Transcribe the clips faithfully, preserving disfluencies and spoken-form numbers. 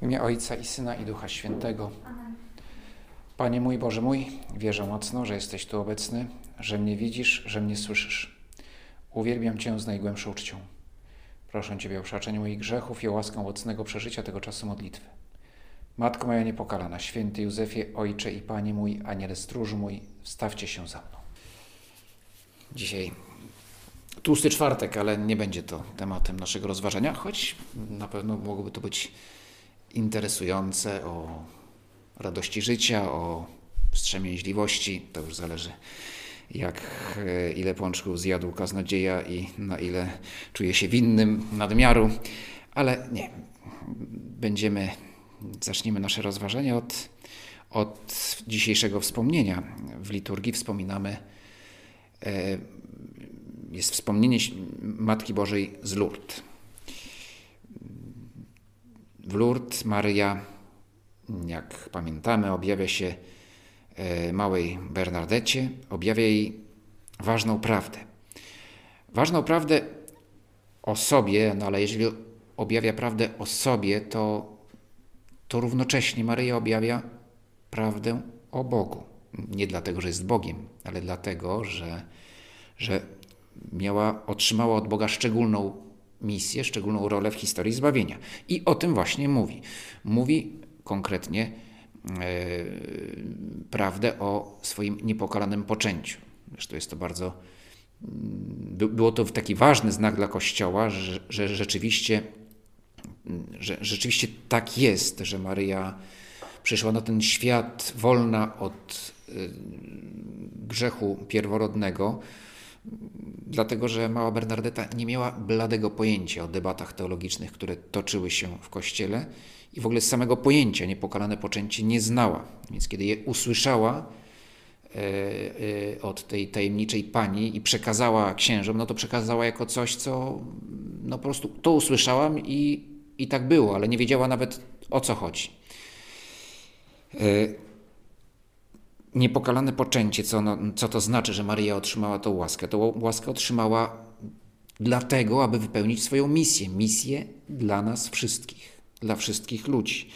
W imię Ojca i Syna, i Ducha Świętego. Panie mój, Boże mój, wierzę mocno, że jesteś tu obecny, że mnie widzisz, że mnie słyszysz. Uwielbiam Cię z najgłębszą uczcią. Proszę Ciebie o przebaczenie moich grzechów i o łaskę owocnego przeżycia tego czasu modlitwy. Matko moja niepokalana, święty Józefie, Ojcze i Panie mój, Aniele stróż mój, wstawcie się za mną. Dzisiaj tłusty czwartek, ale nie będzie to tematem naszego rozważania, choć na pewno mogłoby to być interesujące o radości życia, o wstrzemięźliwości. To już zależy, jak ile pączków zjadł kaznodzieja i na ile czuje się winnym nadmiaru. Ale nie, będziemy, zaczniemy nasze rozważanie od, od dzisiejszego wspomnienia. W liturgii wspominamy, jest wspomnienie Matki Bożej z Lourdes. W Lourdes Maryja, jak pamiętamy, objawia się małej Bernardecie, objawia jej ważną prawdę. Ważną prawdę o sobie, no ale jeżeli objawia prawdę o sobie, to, to równocześnie Maryja objawia prawdę o Bogu. Nie dlatego, że jest Bogiem, ale dlatego, że, że miała, otrzymała od Boga szczególną misję, szczególną rolę w historii zbawienia. I o tym właśnie mówi. Mówi konkretnie yy, prawdę o swoim niepokalanym poczęciu. Zresztą jest to bardzo, by, było to taki ważny znak dla Kościoła, że, że, rzeczywiście, że rzeczywiście tak jest, że Maryja przyszła na ten świat wolna od yy, grzechu pierworodnego, dlatego, że mała Bernardeta nie miała bladego pojęcia o debatach teologicznych, które toczyły się w Kościele, i w ogóle samego pojęcia niepokalane poczęcie nie znała. Więc kiedy je usłyszała yy, yy, od tej tajemniczej pani i przekazała księżom, no to przekazała jako coś, co no po prostu to usłyszałam i, i tak było, ale nie wiedziała nawet, o co chodzi. Yy. Niepokalane poczęcie, co, ono, co to znaczy, że Maryja otrzymała tą łaskę? Tą łaskę otrzymała dlatego, aby wypełnić swoją misję. Misję dla nas wszystkich, dla wszystkich ludzi.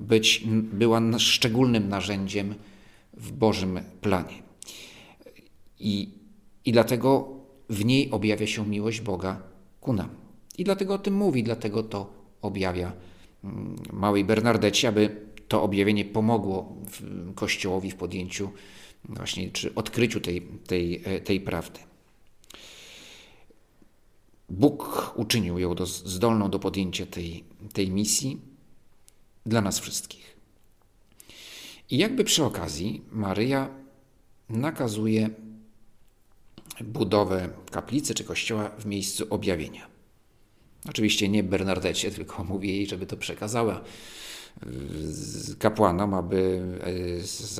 Być, była szczególnym narzędziem w Bożym planie. I, i dlatego w niej objawia się miłość Boga ku nam. I dlatego o tym mówi, dlatego to objawia małej Bernardecie, aby to objawienie pomogło Kościołowi w podjęciu właśnie, czy odkryciu tej, tej, tej prawdy. Bóg uczynił ją do, zdolną do podjęcia tej, tej misji dla nas wszystkich. I jakby przy okazji Maryja nakazuje budowę kaplicy czy kościoła w miejscu objawienia. Oczywiście nie Bernardecie, tylko mówi jej, żeby to przekazała kapłanom, aby,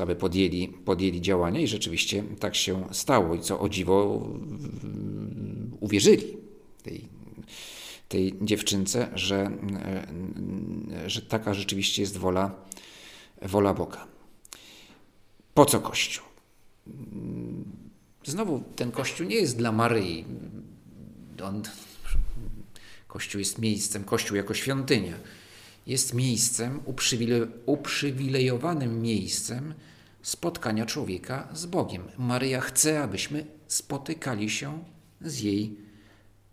aby podjęli, podjęli działania, i rzeczywiście tak się stało. I co o dziwo uwierzyli tej, tej dziewczynce, że, że taka rzeczywiście jest wola, wola Boga. Po co Kościół? Znowu ten Kościół nie jest dla Maryi. On, Kościół jest miejscem, Kościół jako świątynia jest miejscem, uprzywile, uprzywilejowanym miejscem spotkania człowieka z Bogiem. Maryja chce, abyśmy spotykali się z jej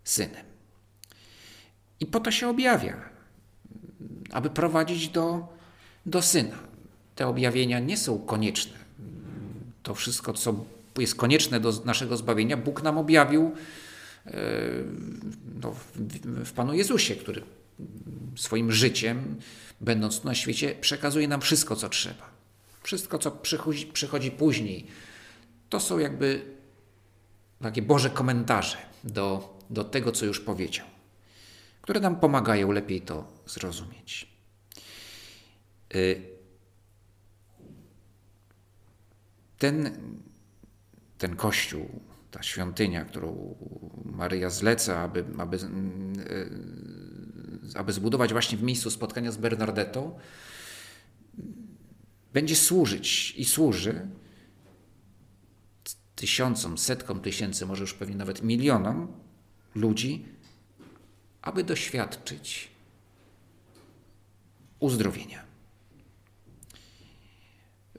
Synem. I po to się objawia, aby prowadzić do, do Syna. Te objawienia nie są konieczne. To wszystko, co jest konieczne do naszego zbawienia, Bóg nam objawił no, w, w Panu Jezusie, który swoim życiem, będąc tu na świecie, przekazuje nam wszystko, co trzeba. Wszystko, co przychodzi, przychodzi później, to są jakby takie Boże komentarze do, do tego, co już powiedział, które nam pomagają lepiej to zrozumieć. Ten, ten Kościół, ta świątynia, którą Maryja zleca, aby, aby aby zbudować właśnie w miejscu spotkania z Bernardetą, będzie służyć i służy tysiącom, setkom tysięcy, może już pewnie nawet milionom ludzi, aby doświadczyć uzdrowienia.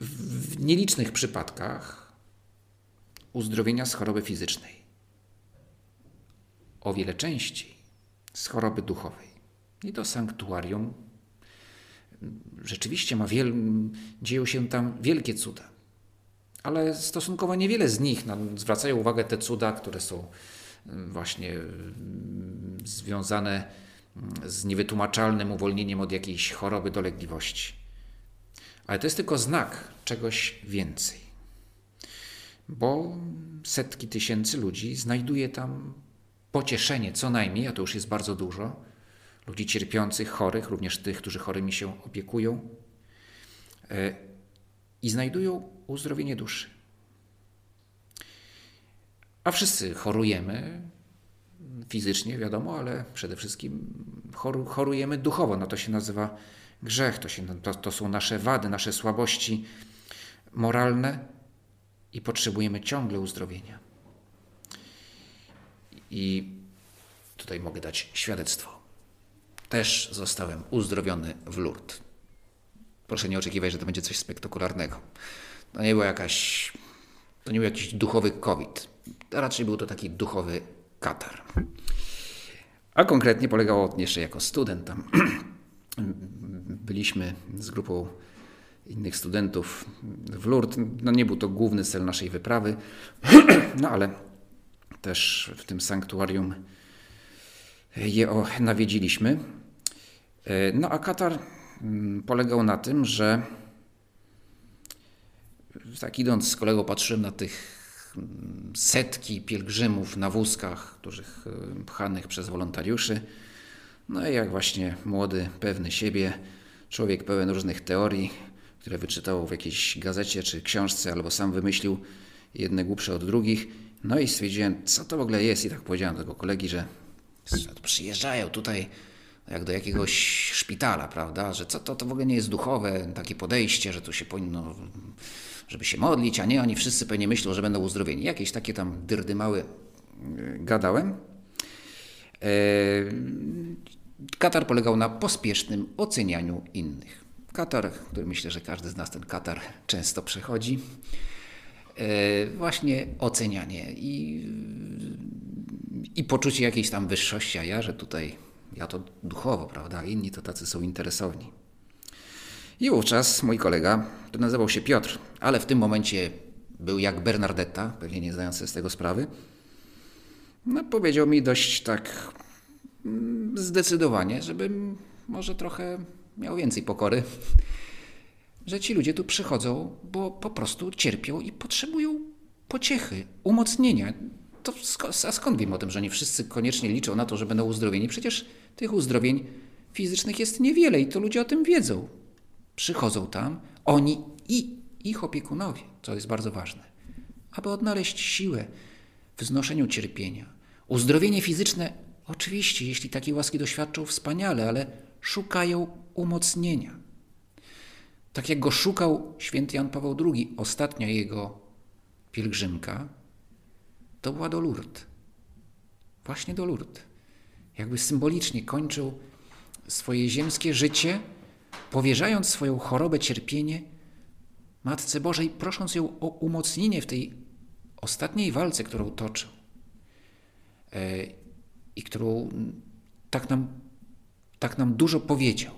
W nielicznych przypadkach uzdrowienia z choroby fizycznej, o wiele częściej z choroby duchowej. I to sanktuarium rzeczywiście ma wiel... dzieją się tam wielkie cuda, ale stosunkowo niewiele z nich zwracają uwagę te cuda, które są właśnie związane z niewytłumaczalnym uwolnieniem od jakiejś choroby, dolegliwości. Ale to jest tylko znak czegoś więcej, bo setki tysięcy ludzi znajduje tam pocieszenie, co najmniej, a to już jest bardzo dużo, ludzi cierpiących, chorych, również tych, którzy chorymi się opiekują, i znajdują uzdrowienie duszy. A wszyscy chorujemy fizycznie, wiadomo, ale przede wszystkim chorujemy duchowo. No to się nazywa grzech, to, się, to, to są nasze wady, nasze słabości moralne i potrzebujemy ciągle uzdrowienia. I tutaj mogę dać świadectwo. Też zostałem uzdrowiony w Lourdes. Proszę nie oczekiwać, że to będzie coś spektakularnego. To nie był jakaś, to nie był jakiś duchowy COVID. Raczej był to taki duchowy katar. A konkretnie polegało jeszcze jako student tam. Byliśmy z grupą innych studentów w Lourdes. No nie był to główny cel naszej wyprawy, no ale też w tym sanktuarium je nawiedziliśmy. No a katar polegał na tym, że tak idąc z kolegą patrzyłem na tych setki pielgrzymów na wózkach, których pchanych przez wolontariuszy. No i jak właśnie młody, pewny siebie, człowiek pełen różnych teorii, które wyczytał w jakiejś gazecie czy książce, albo sam wymyślił, jedne głupsze od drugich. No i stwierdziłem, co to w ogóle jest, i tak powiedziałem do tego kolegi, że przyjeżdżają tutaj jak do jakiegoś szpitala, prawda, że co to, to w ogóle nie jest duchowe, takie podejście, że tu się powinno, żeby się modlić, a nie, oni wszyscy pewnie myślą, że będą uzdrowieni. Jakieś takie tam dyrdymały gadałem. Katar polegał na pospiesznym ocenianiu innych. Katar, który myślę, że każdy z nas ten katar często przechodzi, właśnie ocenianie i, i poczucie jakiejś tam wyższości, a ja, że tutaj ja to duchowo, prawda, inni to tacy są interesowni. I wówczas mój kolega, który nazywał się Piotr, ale w tym momencie był jak Bernardeta, pewnie nie zdając sobie z tego sprawy, no, powiedział mi dość tak zdecydowanie, żebym może trochę miał więcej pokory, że ci ludzie tu przychodzą, bo po prostu cierpią i potrzebują pociechy, umocnienia. To sk- a skąd wiem o tym, że nie wszyscy koniecznie liczą na to, że będą uzdrowieni? Przecież tych uzdrowień fizycznych jest niewiele i to ludzie o tym wiedzą. Przychodzą tam oni i ich opiekunowie, co jest bardzo ważne, aby odnaleźć siłę w znoszeniu cierpienia. Uzdrowienie fizyczne, oczywiście, jeśli takiej łaski doświadczą, wspaniale, ale szukają umocnienia. Tak jak go szukał święty Jan Paweł drugi, ostatnia jego pielgrzymka, to była do Lourdes. Właśnie do Lourdes. Jakby symbolicznie kończył swoje ziemskie życie, powierzając swoją chorobę, cierpienie Matce Bożej, prosząc ją o umocnienie w tej ostatniej walce, którą toczył yy, i którą tak nam, tak nam dużo powiedział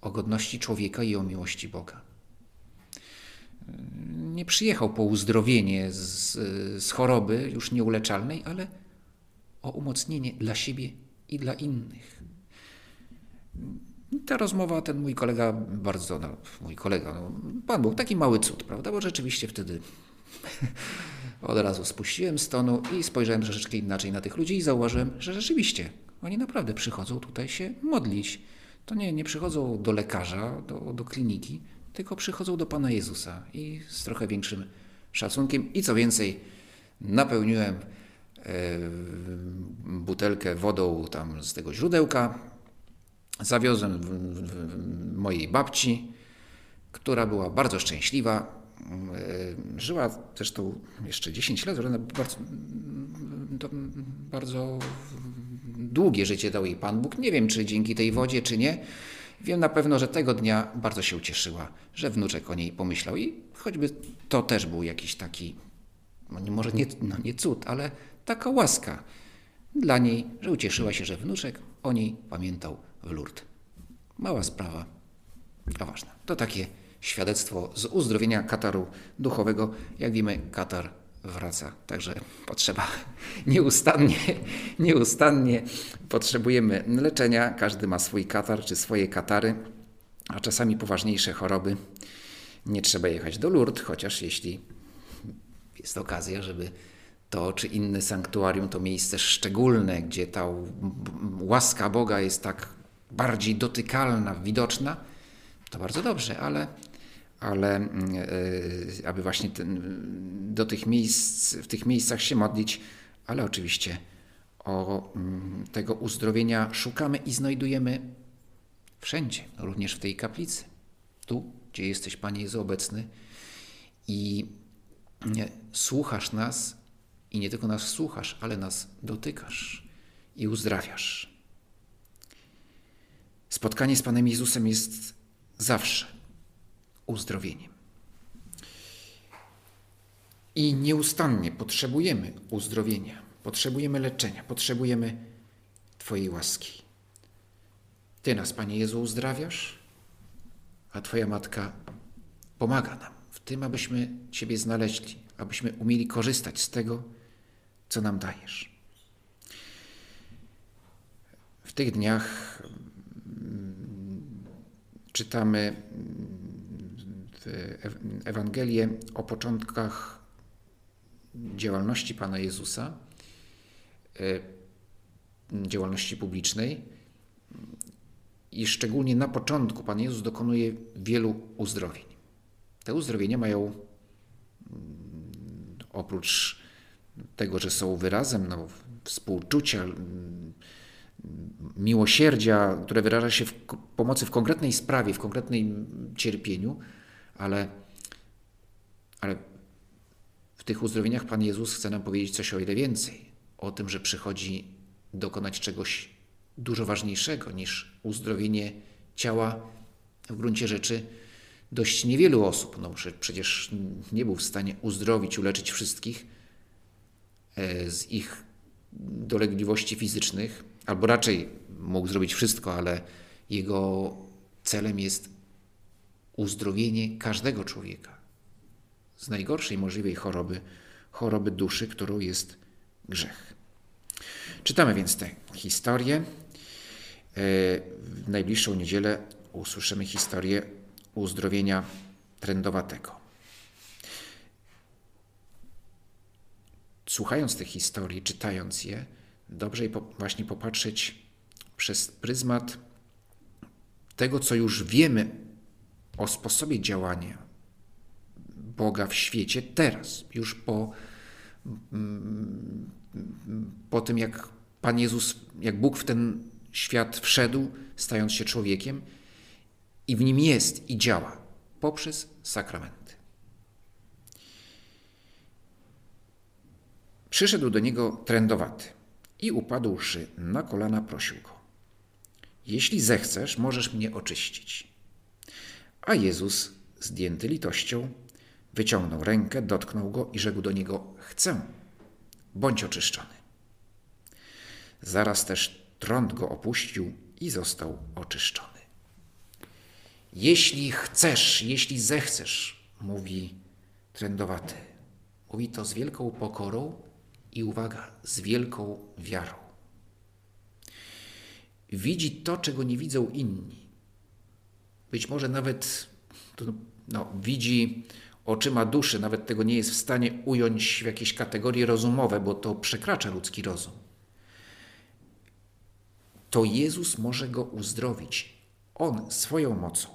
o godności człowieka i o miłości Boga. Nie przyjechał po uzdrowienie z, z choroby już nieuleczalnej, ale o umocnienie dla siebie i dla innych. Ta rozmowa, ten mój kolega, bardzo, no, mój kolega, no, Pan był taki mały cud, prawda, bo rzeczywiście wtedy od razu spuściłem z tonu i spojrzałem troszeczkę inaczej na tych ludzi i zauważyłem, że rzeczywiście oni naprawdę przychodzą tutaj się modlić. To nie, nie przychodzą do lekarza, do, do kliniki, tylko przychodzą do Pana Jezusa i z trochę większym szacunkiem. I co więcej, napełniłem yy, butelkę wodą tam z tego źródełka, zawiozłem w, w, w mojej babci, która była bardzo szczęśliwa. Żyła zresztą jeszcze dziesięć lat, bardzo, bardzo długie życie dał jej Pan Bóg. Nie wiem, czy dzięki tej wodzie, czy nie. Wiem na pewno, że tego dnia bardzo się ucieszyła, że wnuczek o niej pomyślał i choćby to też był jakiś taki, no może nie, no nie cud, ale taka łaska dla niej, że ucieszyła się, że wnuczek o niej pamiętał w Lourdes. Mała sprawa, a ważna. To takie świadectwo z uzdrowienia kataru duchowego. Jak wiemy, katar wraca, także potrzeba nieustannie, nieustannie potrzebujemy leczenia. Każdy ma swój katar czy swoje katary, a czasami poważniejsze choroby. Nie trzeba jechać do Lourdes, chociaż jeśli jest okazja, żeby to czy inne sanktuarium to miejsce szczególne, gdzie ta łaska Boga jest tak bardziej dotykalna, widoczna, to bardzo dobrze, ale, ale yy, aby właśnie ten, do tych miejsc, w tych miejscach się modlić, ale oczywiście o yy, tego uzdrowienia szukamy i znajdujemy wszędzie, również w tej kaplicy, tu, gdzie jesteś, Panie Jezu, obecny i yy, słuchasz nas i nie tylko nas słuchasz, ale nas dotykasz i uzdrawiasz. Spotkanie z Panem Jezusem jest zawsze uzdrowieniem. I nieustannie potrzebujemy uzdrowienia, potrzebujemy leczenia, potrzebujemy Twojej łaski. Ty nas, Panie Jezu, uzdrawiasz, a Twoja Matka pomaga nam w tym, abyśmy Ciebie znaleźli, abyśmy umieli korzystać z tego, co nam dajesz. W tych dniach czytamy w Ewangelię o początkach działalności Pana Jezusa, działalności publicznej i szczególnie na początku Pan Jezus dokonuje wielu uzdrowień. Te uzdrowienia mają, oprócz tego, że są wyrazem no, współczucia, miłosierdzia, które wyraża się w pomocy w konkretnej sprawie, w konkretnym cierpieniu, ale, ale w tych uzdrowieniach Pan Jezus chce nam powiedzieć coś o ile więcej. O tym, że przychodzi dokonać czegoś dużo ważniejszego niż uzdrowienie ciała w gruncie rzeczy dość niewielu osób. No, przecież nie był w stanie uzdrowić, uleczyć wszystkich z ich dolegliwości fizycznych, albo raczej mógł zrobić wszystko, ale jego celem jest uzdrowienie każdego człowieka z najgorszej możliwej choroby, choroby duszy, którą jest grzech. Czytamy więc tę historię. W najbliższą niedzielę usłyszymy historię uzdrowienia trędowatego. Słuchając tych historii, czytając je, dobrze właśnie popatrzeć przez pryzmat tego, co już wiemy o sposobie działania Boga w świecie teraz, już po, po tym, jak Pan Jezus, jak Bóg w ten świat wszedł, stając się człowiekiem i w nim jest i działa poprzez sakramenty. Przyszedł do niego trędowaty i upadłszy na kolana, prosił go: jeśli zechcesz, możesz mnie oczyścić. A Jezus, zdjęty litością, wyciągnął rękę, dotknął go i rzekł do niego: chcę, bądź oczyszczony. Zaraz też trąd go opuścił i został oczyszczony. Jeśli chcesz, jeśli zechcesz, mówi trędowaty. Mówi to z wielką pokorą i uwaga, z wielką wiarą. Widzi to, czego nie widzą inni. Być może nawet no, widzi oczyma duszy, nawet tego nie jest w stanie ująć w jakieś kategorie rozumowe, bo to przekracza ludzki rozum. To Jezus może go uzdrowić. On swoją mocą.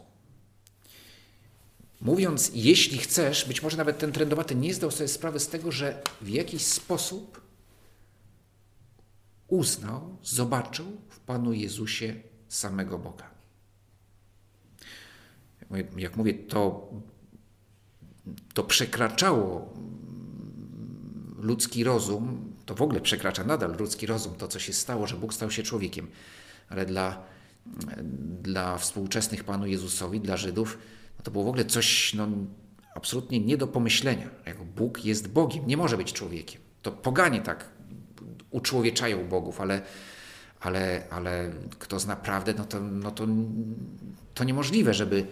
Mówiąc, jeśli chcesz, być może nawet ten trędowaty nie zdał sobie sprawy z tego, że w jakiś sposób uznał, zobaczył w Panu Jezusie samego Boga. Jak mówię, to, to przekraczało ludzki rozum, to w ogóle przekracza nadal ludzki rozum to, co się stało, że Bóg stał się człowiekiem, ale dla dla współczesnych Panu Jezusowi, dla Żydów, no to było w ogóle coś no, absolutnie nie do pomyślenia. Jak Bóg jest Bogiem, nie może być człowiekiem. To poganie tak uczłowieczają bogów, ale, ale, ale kto zna prawdę, no to, no to, to niemożliwe, żeby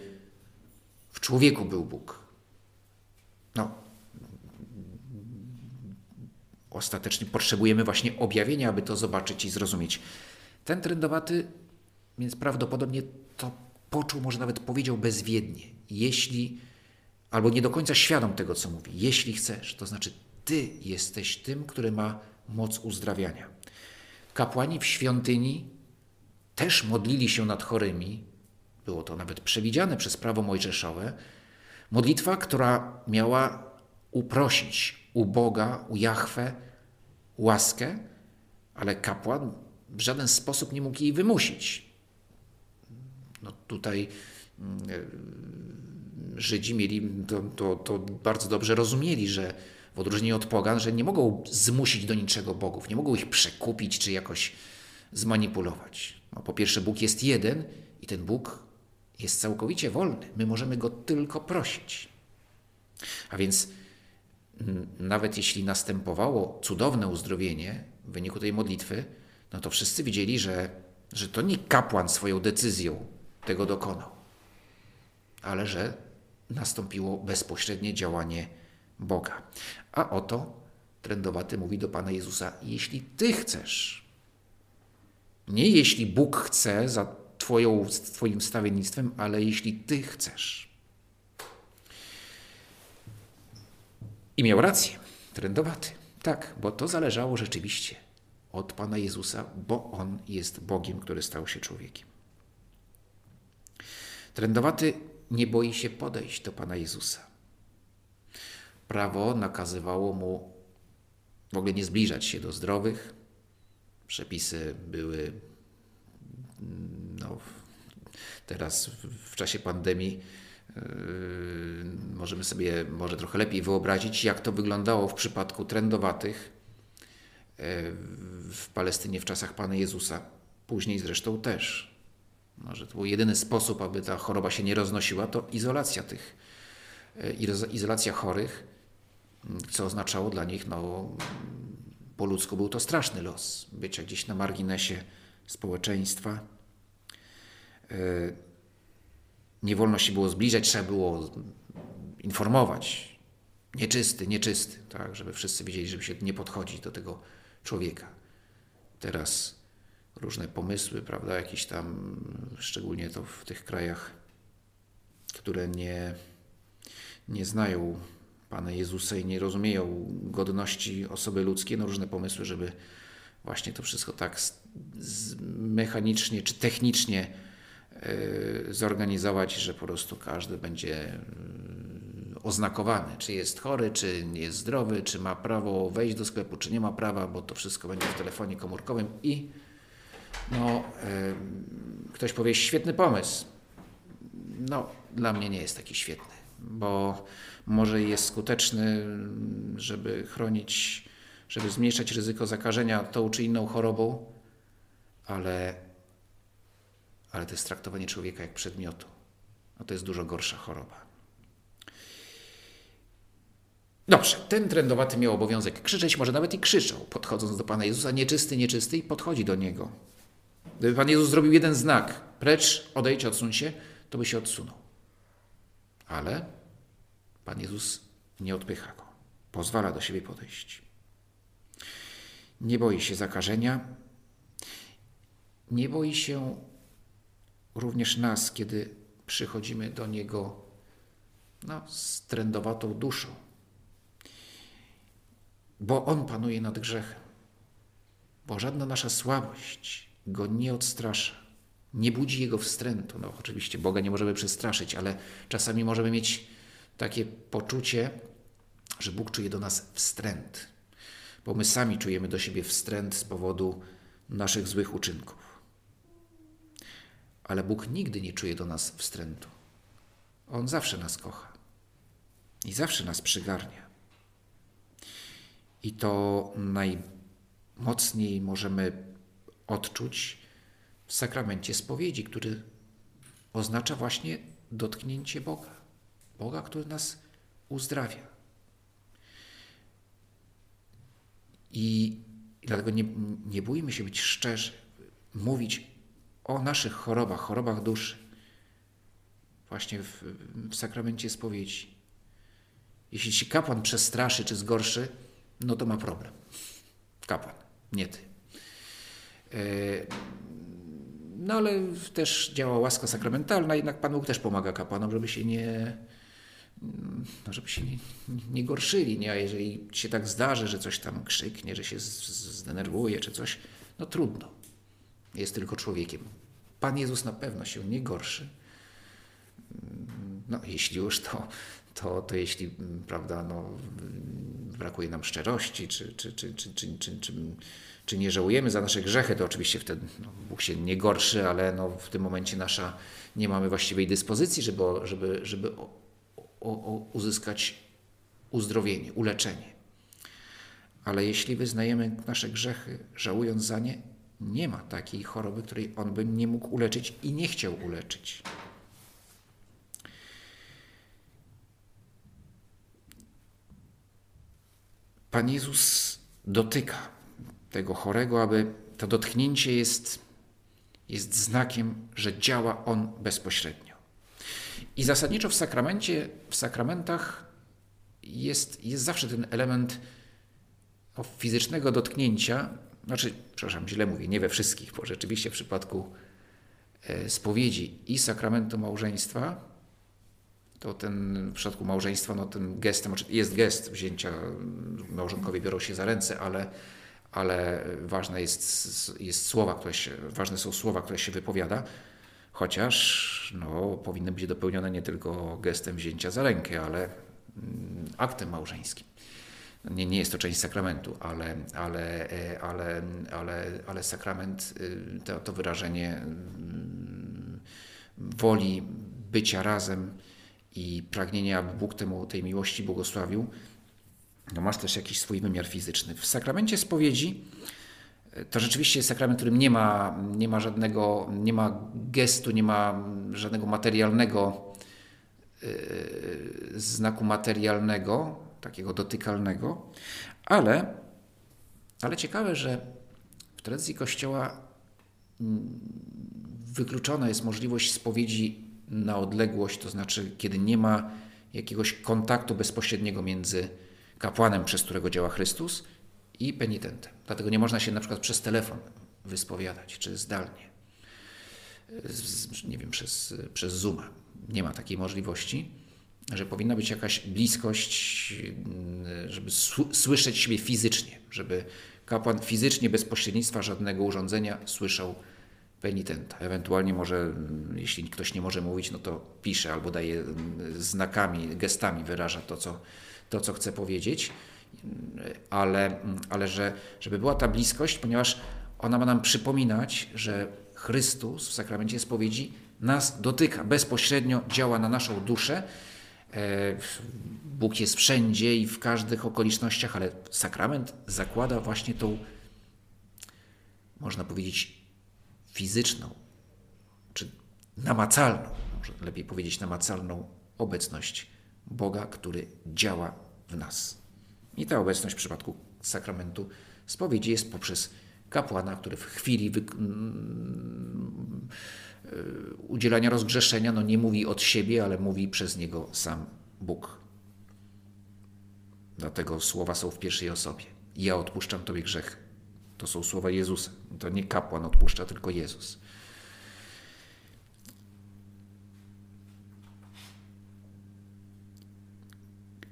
w człowieku był Bóg. No, ostatecznie potrzebujemy właśnie objawienia, aby to zobaczyć i zrozumieć. Ten trędowaty, więc prawdopodobnie to poczuł, może nawet powiedział bezwiednie, jeśli, albo nie do końca świadom tego, co mówi. Jeśli chcesz, to znaczy Ty jesteś tym, który ma moc uzdrawiania. Kapłani w świątyni też modlili się nad chorymi. Było to nawet przewidziane przez prawo mojżeszowe. Modlitwa, która miała uprosić u Boga, u Jahwe łaskę, ale kapłan w żaden sposób nie mógł jej wymusić. No tutaj Żydzi mieli, to, to, to bardzo dobrze rozumieli, że w odróżnieniu od pogan, że nie mogą zmusić do niczego bogów, nie mogą ich przekupić czy jakoś zmanipulować. No, po pierwsze, Bóg jest jeden i ten Bóg jest całkowicie wolny. My możemy Go tylko prosić. A więc nawet jeśli następowało cudowne uzdrowienie w wyniku tej modlitwy, no to wszyscy widzieli, że, że to nie kapłan swoją decyzją tego dokonał, ale że nastąpiło bezpośrednie działanie Boga. A oto trędowaty mówi do Pana Jezusa: jeśli Ty chcesz, nie jeśli Bóg chce za twoją, Twoim stawiennictwem, ale jeśli Ty chcesz. I miał rację trędowaty. Tak, bo to zależało rzeczywiście od Pana Jezusa, bo On jest Bogiem, który stał się człowiekiem. Trędowaty nie boi się podejść do Pana Jezusa. Prawo nakazywało mu w ogóle nie zbliżać się do zdrowych. Przepisy były no, teraz w czasie pandemii yy, możemy sobie może trochę lepiej wyobrazić, jak to wyglądało w przypadku trędowatych yy, w Palestynie w czasach Pana Jezusa. Później zresztą też. Może no, to był jedyny sposób, aby ta choroba się nie roznosiła, to izolacja tych, yy, izolacja chorych, co oznaczało dla nich, no, po ludzku był to straszny los, bycia gdzieś na marginesie społeczeństwa. Yy, nie wolno się było zbliżać, trzeba było informować. Nieczysty, nieczysty, tak, żeby wszyscy wiedzieli, żeby się nie podchodzić do tego człowieka. Teraz różne pomysły, prawda, jakieś tam, szczególnie to w tych krajach, które nie, nie znają Pana Jezusa i nie rozumieją godności osoby ludzkiej, no różne pomysły, żeby właśnie to wszystko tak z, z mechanicznie czy technicznie yy, zorganizować, że po prostu każdy będzie yy, oznakowany, czy jest chory, czy jest zdrowy, czy ma prawo wejść do sklepu, czy nie ma prawa, bo to wszystko będzie w telefonie komórkowym i no, yy, ktoś powie, świetny pomysł. No, dla mnie nie jest taki świetny, bo może jest skuteczny, żeby chronić, żeby zmniejszać ryzyko zakażenia tą czy inną chorobą, ale, ale to jest traktowanie człowieka jak przedmiotu. No to jest dużo gorsza choroba. Dobrze, ten trędowaty miał obowiązek krzyczeć, może nawet i krzyczał, podchodząc do Pana Jezusa: nieczysty, nieczysty, i podchodzi do Niego. Gdyby Pan Jezus zrobił jeden znak: precz, odejdź, odsuń się, to by się odsunął. Ale Pan Jezus nie odpycha go, pozwala do siebie podejść. Nie boi się zakażenia, nie boi się również nas, kiedy przychodzimy do Niego no, z trędowatą duszą, bo On panuje nad grzechem, bo żadna nasza słabość Go nie odstrasza, nie budzi Jego wstrętu. No oczywiście Boga nie możemy przestraszyć, ale czasami możemy mieć takie poczucie, że Bóg czuje do nas wstręt, bo my sami czujemy do siebie wstręt z powodu naszych złych uczynków. Ale Bóg nigdy nie czuje do nas wstrętu. On zawsze nas kocha i zawsze nas przygarnia. I to najmocniej możemy odczuć w sakramencie spowiedzi, który oznacza właśnie dotknięcie Boga. Boga, który nas uzdrawia. I dlatego nie, nie bójmy się być szczerzy, mówić o naszych chorobach, chorobach duszy, właśnie w, w sakramencie spowiedzi. Jeśli ci kapłan przestraszy czy zgorszy, no to ma problem. Kapłan, nie ty. No ale też działa łaska sakramentalna, jednak Pan Bóg też pomaga kapłanom, żeby się nie, żeby się nie, nie gorszyli. Nie? A jeżeli się tak zdarzy, że coś tam krzyknie, że się zdenerwuje czy coś, no trudno. Jest tylko człowiekiem. Pan Jezus na pewno się nie gorszy. No jeśli już to... To, to jeśli, prawda, no, brakuje nam szczerości, czy, czy, czy, czy, czy, czy, czy, czy nie żałujemy za nasze grzechy, to oczywiście wtedy no, Bóg się nie gorszy, ale no, w tym momencie nasza, nie mamy właściwej dyspozycji, żeby, żeby, żeby o, o, o uzyskać uzdrowienie, uleczenie. Ale jeśli wyznajemy nasze grzechy, żałując za nie, nie ma takiej choroby, której On by nie mógł uleczyć i nie chciał uleczyć. Pan Jezus dotyka tego chorego, aby to dotknięcie jest, jest znakiem, że działa On bezpośrednio. I zasadniczo w sakramencie, w sakramentach jest, jest zawsze ten element fizycznego dotknięcia, znaczy, przepraszam, źle mówię, nie we wszystkich, bo rzeczywiście w przypadku spowiedzi i sakramentu małżeństwa, to ten w przypadku małżeństwa, no ten gestem, jest gest wzięcia, małżonkowie biorą się za ręce, ale, ale ważne, jest, jest słowa, które się, ważne są słowa, które się wypowiada, chociaż no, powinny być dopełnione nie tylko gestem wzięcia za rękę, ale aktem małżeńskim. Nie, nie jest to część sakramentu, ale, ale, ale, ale, ale sakrament to, to wyrażenie woli bycia razem i pragnienie, aby Bóg temu tej miłości błogosławił, no masz też jakiś swój wymiar fizyczny. W sakramencie spowiedzi to rzeczywiście jest sakrament, w którym nie ma, nie ma żadnego, nie ma gestu, nie ma żadnego materialnego, yy, znaku materialnego, takiego dotykalnego, ale, ale ciekawe, że w tradycji Kościoła wykluczona jest możliwość spowiedzi na odległość, to znaczy, kiedy nie ma jakiegoś kontaktu bezpośredniego między kapłanem, przez którego działa Chrystus, i penitentem. Dlatego nie można się na przykład przez telefon wyspowiadać, czy zdalnie, z, nie wiem, przez, przez Zooma. Nie ma takiej możliwości, że powinna być jakaś bliskość, żeby su- słyszeć siebie fizycznie, żeby kapłan fizycznie, bez pośrednictwa żadnego urządzenia słyszał penitenta. Ewentualnie może, jeśli ktoś nie może mówić, no to pisze albo daje znakami, gestami wyraża to, co, to, co chce powiedzieć, ale, ale że, żeby była ta bliskość, ponieważ ona ma nam przypominać, że Chrystus w sakramencie spowiedzi nas dotyka, bezpośrednio działa na naszą duszę. Bóg jest wszędzie i w każdych okolicznościach, ale sakrament zakłada właśnie tą, można powiedzieć, fizyczną, czy namacalną, może lepiej powiedzieć namacalną obecność Boga, który działa w nas. I ta obecność w przypadku sakramentu spowiedzi jest poprzez kapłana, który w chwili wy... udzielania rozgrzeszenia no nie mówi od siebie, ale mówi przez niego sam Bóg. Dlatego słowa są w pierwszej osobie. Ja odpuszczam Tobie grzech. To są słowa Jezusa. To nie kapłan odpuszcza, tylko Jezus.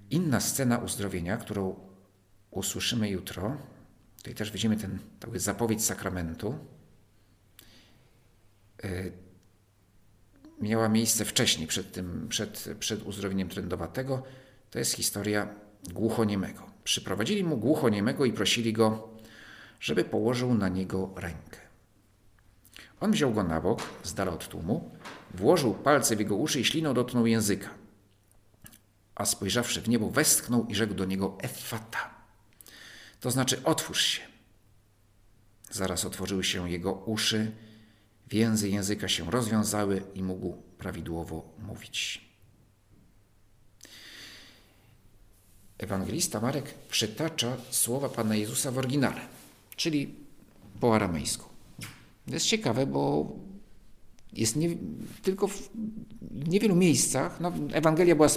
Inna scena uzdrowienia, którą usłyszymy jutro, tutaj też widzimy tę zapowiedź sakramentu, yy, miała miejsce wcześniej, przed, tym, przed, przed uzdrowieniem trędowatego. To jest historia głuchoniemego. Przyprowadzili mu głuchoniemego i prosili go, żeby położył na niego rękę. On wziął go na bok, z dala od tłumu, włożył palce w jego uszy i śliną dotknął języka, a spojrzawszy w niebo, westchnął i rzekł do niego: Effata, to znaczy otwórz się. Zaraz otworzyły się jego uszy, Więzy języka się rozwiązały i mógł prawidłowo mówić. Ewangelista Marek przytacza słowa Pana Jezusa w oryginale, czyli po aramejsku. To jest ciekawe, bo jest nie, tylko w niewielu miejscach, no, Ewangelia była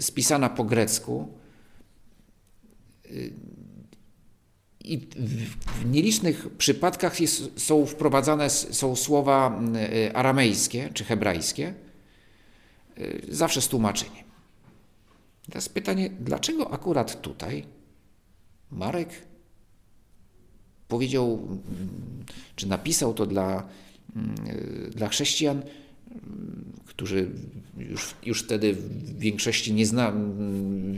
spisana po grecku i w nielicznych przypadkach jest, są wprowadzane są słowa aramejskie czy hebrajskie, zawsze z tłumaczeniem. Teraz pytanie, dlaczego akurat tutaj Marek powiedział, czy napisał to dla, dla chrześcijan, którzy już, już wtedy w większości nie zna,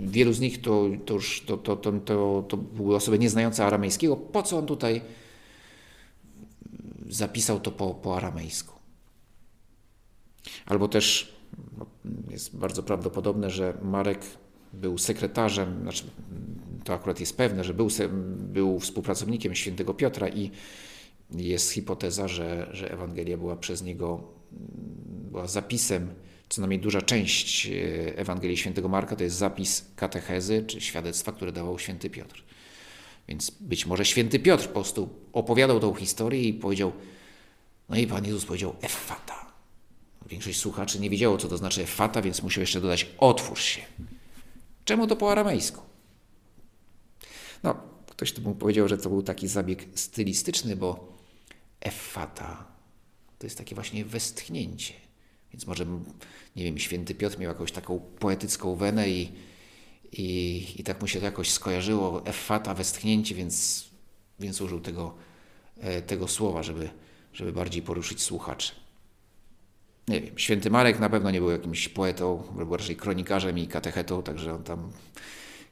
wielu z nich to, to, już, to, to, to, to, to były osoby nieznające aramejskiego. Po co on tutaj zapisał to po, po aramejsku? Albo też jest bardzo prawdopodobne, że Marek był sekretarzem, znaczy to akurat jest pewne, że był, był współpracownikiem świętego Piotra i jest hipoteza, że, że Ewangelia była przez niego była zapisem, co najmniej duża część Ewangelii świętego Marka to jest zapis katechezy czy świadectwa, które dawał święty Piotr. Więc być może święty Piotr po prostu opowiadał tą historię i powiedział, no i Pan Jezus powiedział effata. Większość słuchaczy nie wiedziało, co to znaczy effata, więc musiał jeszcze dodać otwórz się. Czemu to po aramejsku? No, ktoś tu mu powiedział, że to był taki zabieg stylistyczny, bo effata to jest takie właśnie westchnięcie. Więc może, nie wiem, święty Piotr miał jakąś taką poetycką wenę i, i, i tak mu się to jakoś skojarzyło, effata, westchnięcie, więc, więc użył tego, tego słowa, żeby, żeby bardziej poruszyć słuchaczy. Nie wiem, święty Marek na pewno nie był jakimś poetą, był raczej kronikarzem i katechetą, także on tam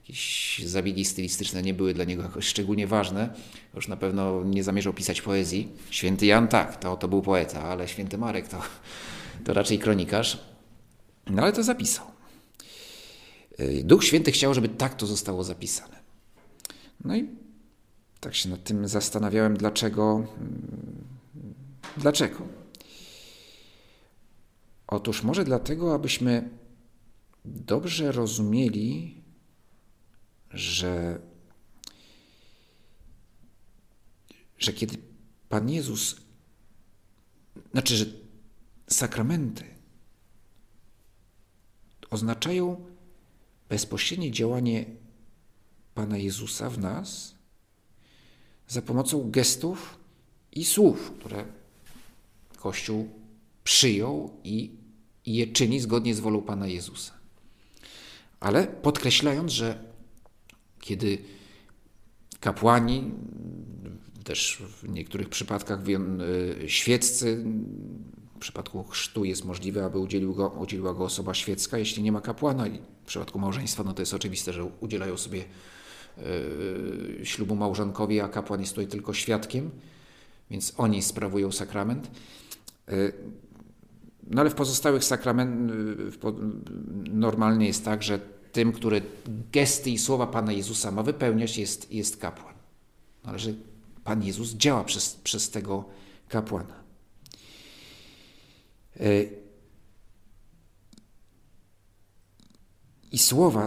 jakieś zabiegi stylistyczne nie były dla niego jakoś szczególnie ważne. Już na pewno nie zamierzał pisać poezji. Święty Jan tak, to, to był poeta, ale święty Marek to, to raczej kronikarz. No ale to zapisał. Duch Święty chciał, żeby tak to zostało zapisane. No i tak się nad tym zastanawiałem, dlaczego. Dlaczego? Otóż może dlatego, abyśmy dobrze rozumieli, że, że kiedy Pan Jezus, znaczy, że sakramenty oznaczają bezpośrednie działanie Pana Jezusa w nas za pomocą gestów i słów, które Kościół przyjął i, i je czyni zgodnie z wolą Pana Jezusa. Ale podkreślając, że kiedy kapłani, też w niektórych przypadkach świeccy, w przypadku chrztu jest możliwe, aby udzielił go, udzieliła go osoba świecka, jeśli nie ma kapłana. I w przypadku małżeństwa no to jest oczywiste, że udzielają sobie yy, ślubu małżonkowie, a kapłan jest tutaj tylko świadkiem, więc oni sprawują sakrament. Yy, No ale w pozostałych sakramentach normalnie jest tak, że tym, który gesty i słowa Pana Jezusa ma wypełniać, jest, jest kapłan. No ale że Pan Jezus działa przez, przez tego kapłana. I słowa,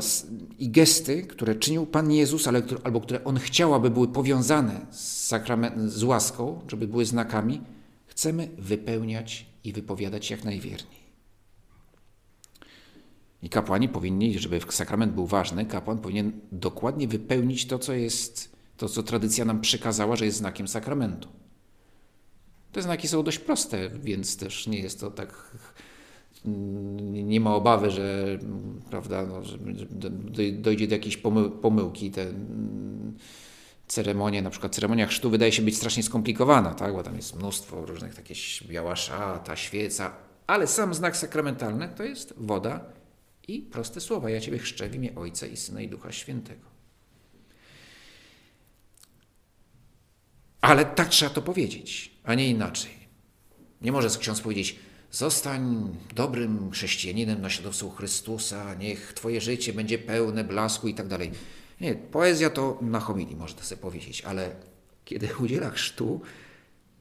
i gesty, które czynił Pan Jezus, ale, albo które On chciał, aby były powiązane z, sakrament, z łaską, żeby były znakami, chcemy wypełniać i wypowiadać jak najwierniej. I kapłani powinni, żeby sakrament był ważny, kapłan powinien dokładnie wypełnić to, co jest, to, co tradycja nam przykazała, że jest znakiem sakramentu. Te znaki są dość proste, więc też nie jest to tak, nie ma obawy, że, prawda, no, że dojdzie do jakiejś pomyłki. Te ceremonie, na przykład ceremonia chrztu wydaje się być strasznie skomplikowana, tak? Bo tam jest mnóstwo różnych, jakieś biała szata, świeca, ale sam znak sakramentalny to jest woda i proste słowa. Ja Ciebie chrzczę w imię Ojca i Syna i Ducha Świętego. Ale tak trzeba to powiedzieć, a nie inaczej. Nie może ksiądz powiedzieć, zostań dobrym chrześcijaninem, naśladowcą Chrystusa, niech Twoje życie będzie pełne blasku i tak dalej. Nie, poezja to na homilii, można sobie powiedzieć, ale kiedy udziela chrztu,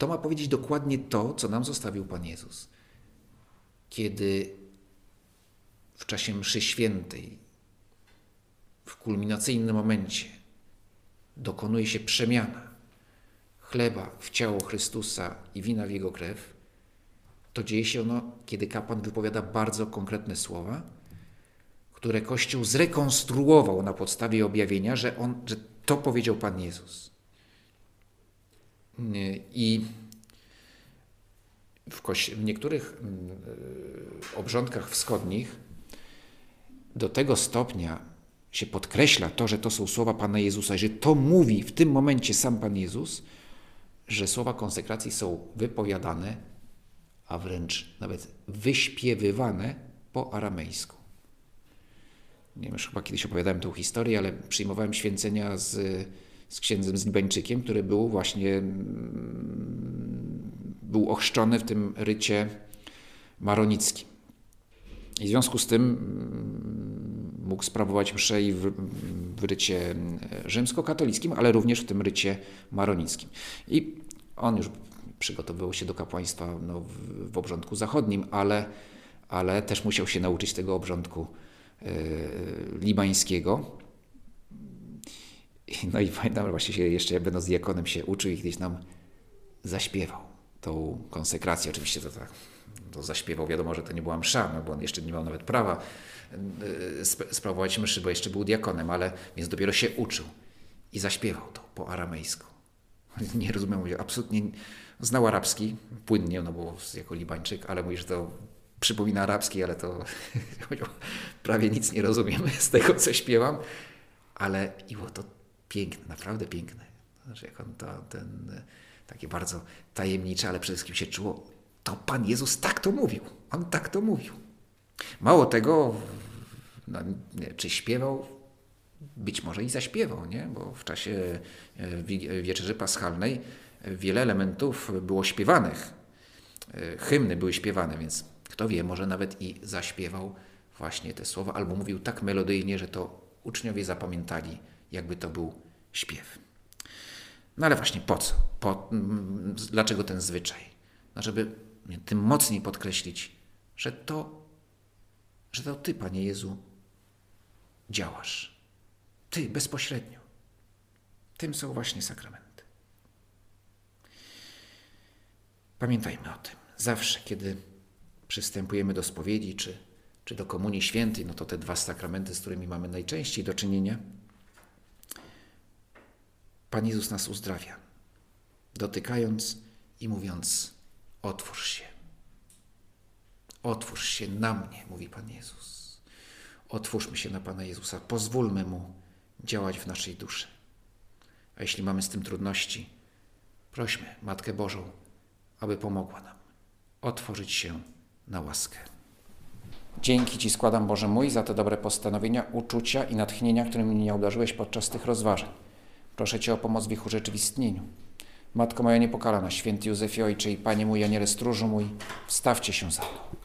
To ma powiedzieć dokładnie to, co nam zostawił Pan Jezus. Kiedy w czasie mszy świętej, w kulminacyjnym momencie, dokonuje się przemiana chleba w ciało Chrystusa i wina w Jego krew, to dzieje się ono, kiedy kapłan wypowiada bardzo konkretne słowa, które Kościół zrekonstruował na podstawie objawienia, że, on, że to powiedział Pan Jezus. I w, w niektórych obrządkach wschodnich do tego stopnia się podkreśla to, że to są słowa Pana Jezusa, że to mówi w tym momencie sam Pan Jezus, że słowa konsekracji są wypowiadane, a wręcz nawet wyśpiewywane po aramejsku. Nie wiem, już chyba kiedyś opowiadałem tę historię, ale przyjmowałem święcenia z, z księdzem Zbańczykiem, który był właśnie był ochrzczony w tym rycie maronickim. I w związku z tym mógł sprawować mszę i w, w rycie rzymskokatolickim, ale również w tym rycie maronickim. I on już przygotowywał się do kapłaństwa no, w, w obrządku zachodnim, ale, ale też musiał się nauczyć tego obrządku yy, libańskiego. No i pamiętam, właśnie się jeszcze będąc diakonem się uczył i gdzieś nam zaśpiewał tą konsekrację. Oczywiście to tak to zaśpiewał, wiadomo, że to nie była msza, no, bo on jeszcze nie miał nawet prawa sprawować mszy, bo jeszcze był diakonem, ale więc dopiero się uczył i zaśpiewał to po aramejsku. Nie rozumiał, absolutnie znał arabski, płynnie, no bo jako Libańczyk, ale mówi, że to przypomina arabski, ale to prawie nic nie rozumiem z tego, co śpiewam, ale i było to piękne, naprawdę piękne. Znaczy, jak on to, ten, takie bardzo tajemnicze, ale przede wszystkim się czuło, to Pan Jezus tak to mówił, On tak to mówił. Mało tego, no, czy śpiewał, być może i zaśpiewał, nie? Bo w czasie Wieczerzy Paschalnej wiele elementów było śpiewanych, hymny były śpiewane, więc kto wie, może nawet i zaśpiewał właśnie te słowa, albo mówił tak melodyjnie, że to uczniowie zapamiętali, jakby to był śpiew. No ale właśnie po co? Po, dlaczego ten zwyczaj? No, żeby tym mocniej podkreślić, że to że to Ty, Panie Jezu, działasz. Ty, bezpośrednio. Tym są właśnie sakramenty. Pamiętajmy o tym. Zawsze, kiedy przystępujemy do spowiedzi, czy, czy do Komunii Świętej, no to te dwa sakramenty, z którymi mamy najczęściej do czynienia, Pan Jezus nas uzdrawia, dotykając i mówiąc, otwórz się. Otwórz się na mnie, mówi Pan Jezus. Otwórzmy się na Pana Jezusa. Pozwólmy Mu działać w naszej duszy. A jeśli mamy z tym trudności, prośmy Matkę Bożą, aby pomogła nam otworzyć się na łaskę. Dzięki Ci składam, Boże mój, za te dobre postanowienia, uczucia i natchnienia, którymi mnie obdarzyłeś podczas tych rozważań. Proszę Cię o pomoc w ich urzeczywistnieniu. Matko moja niepokalana, święty Józefie Ojcze i Panie mój, Aniele stróżu mój, wstawcie się za mną.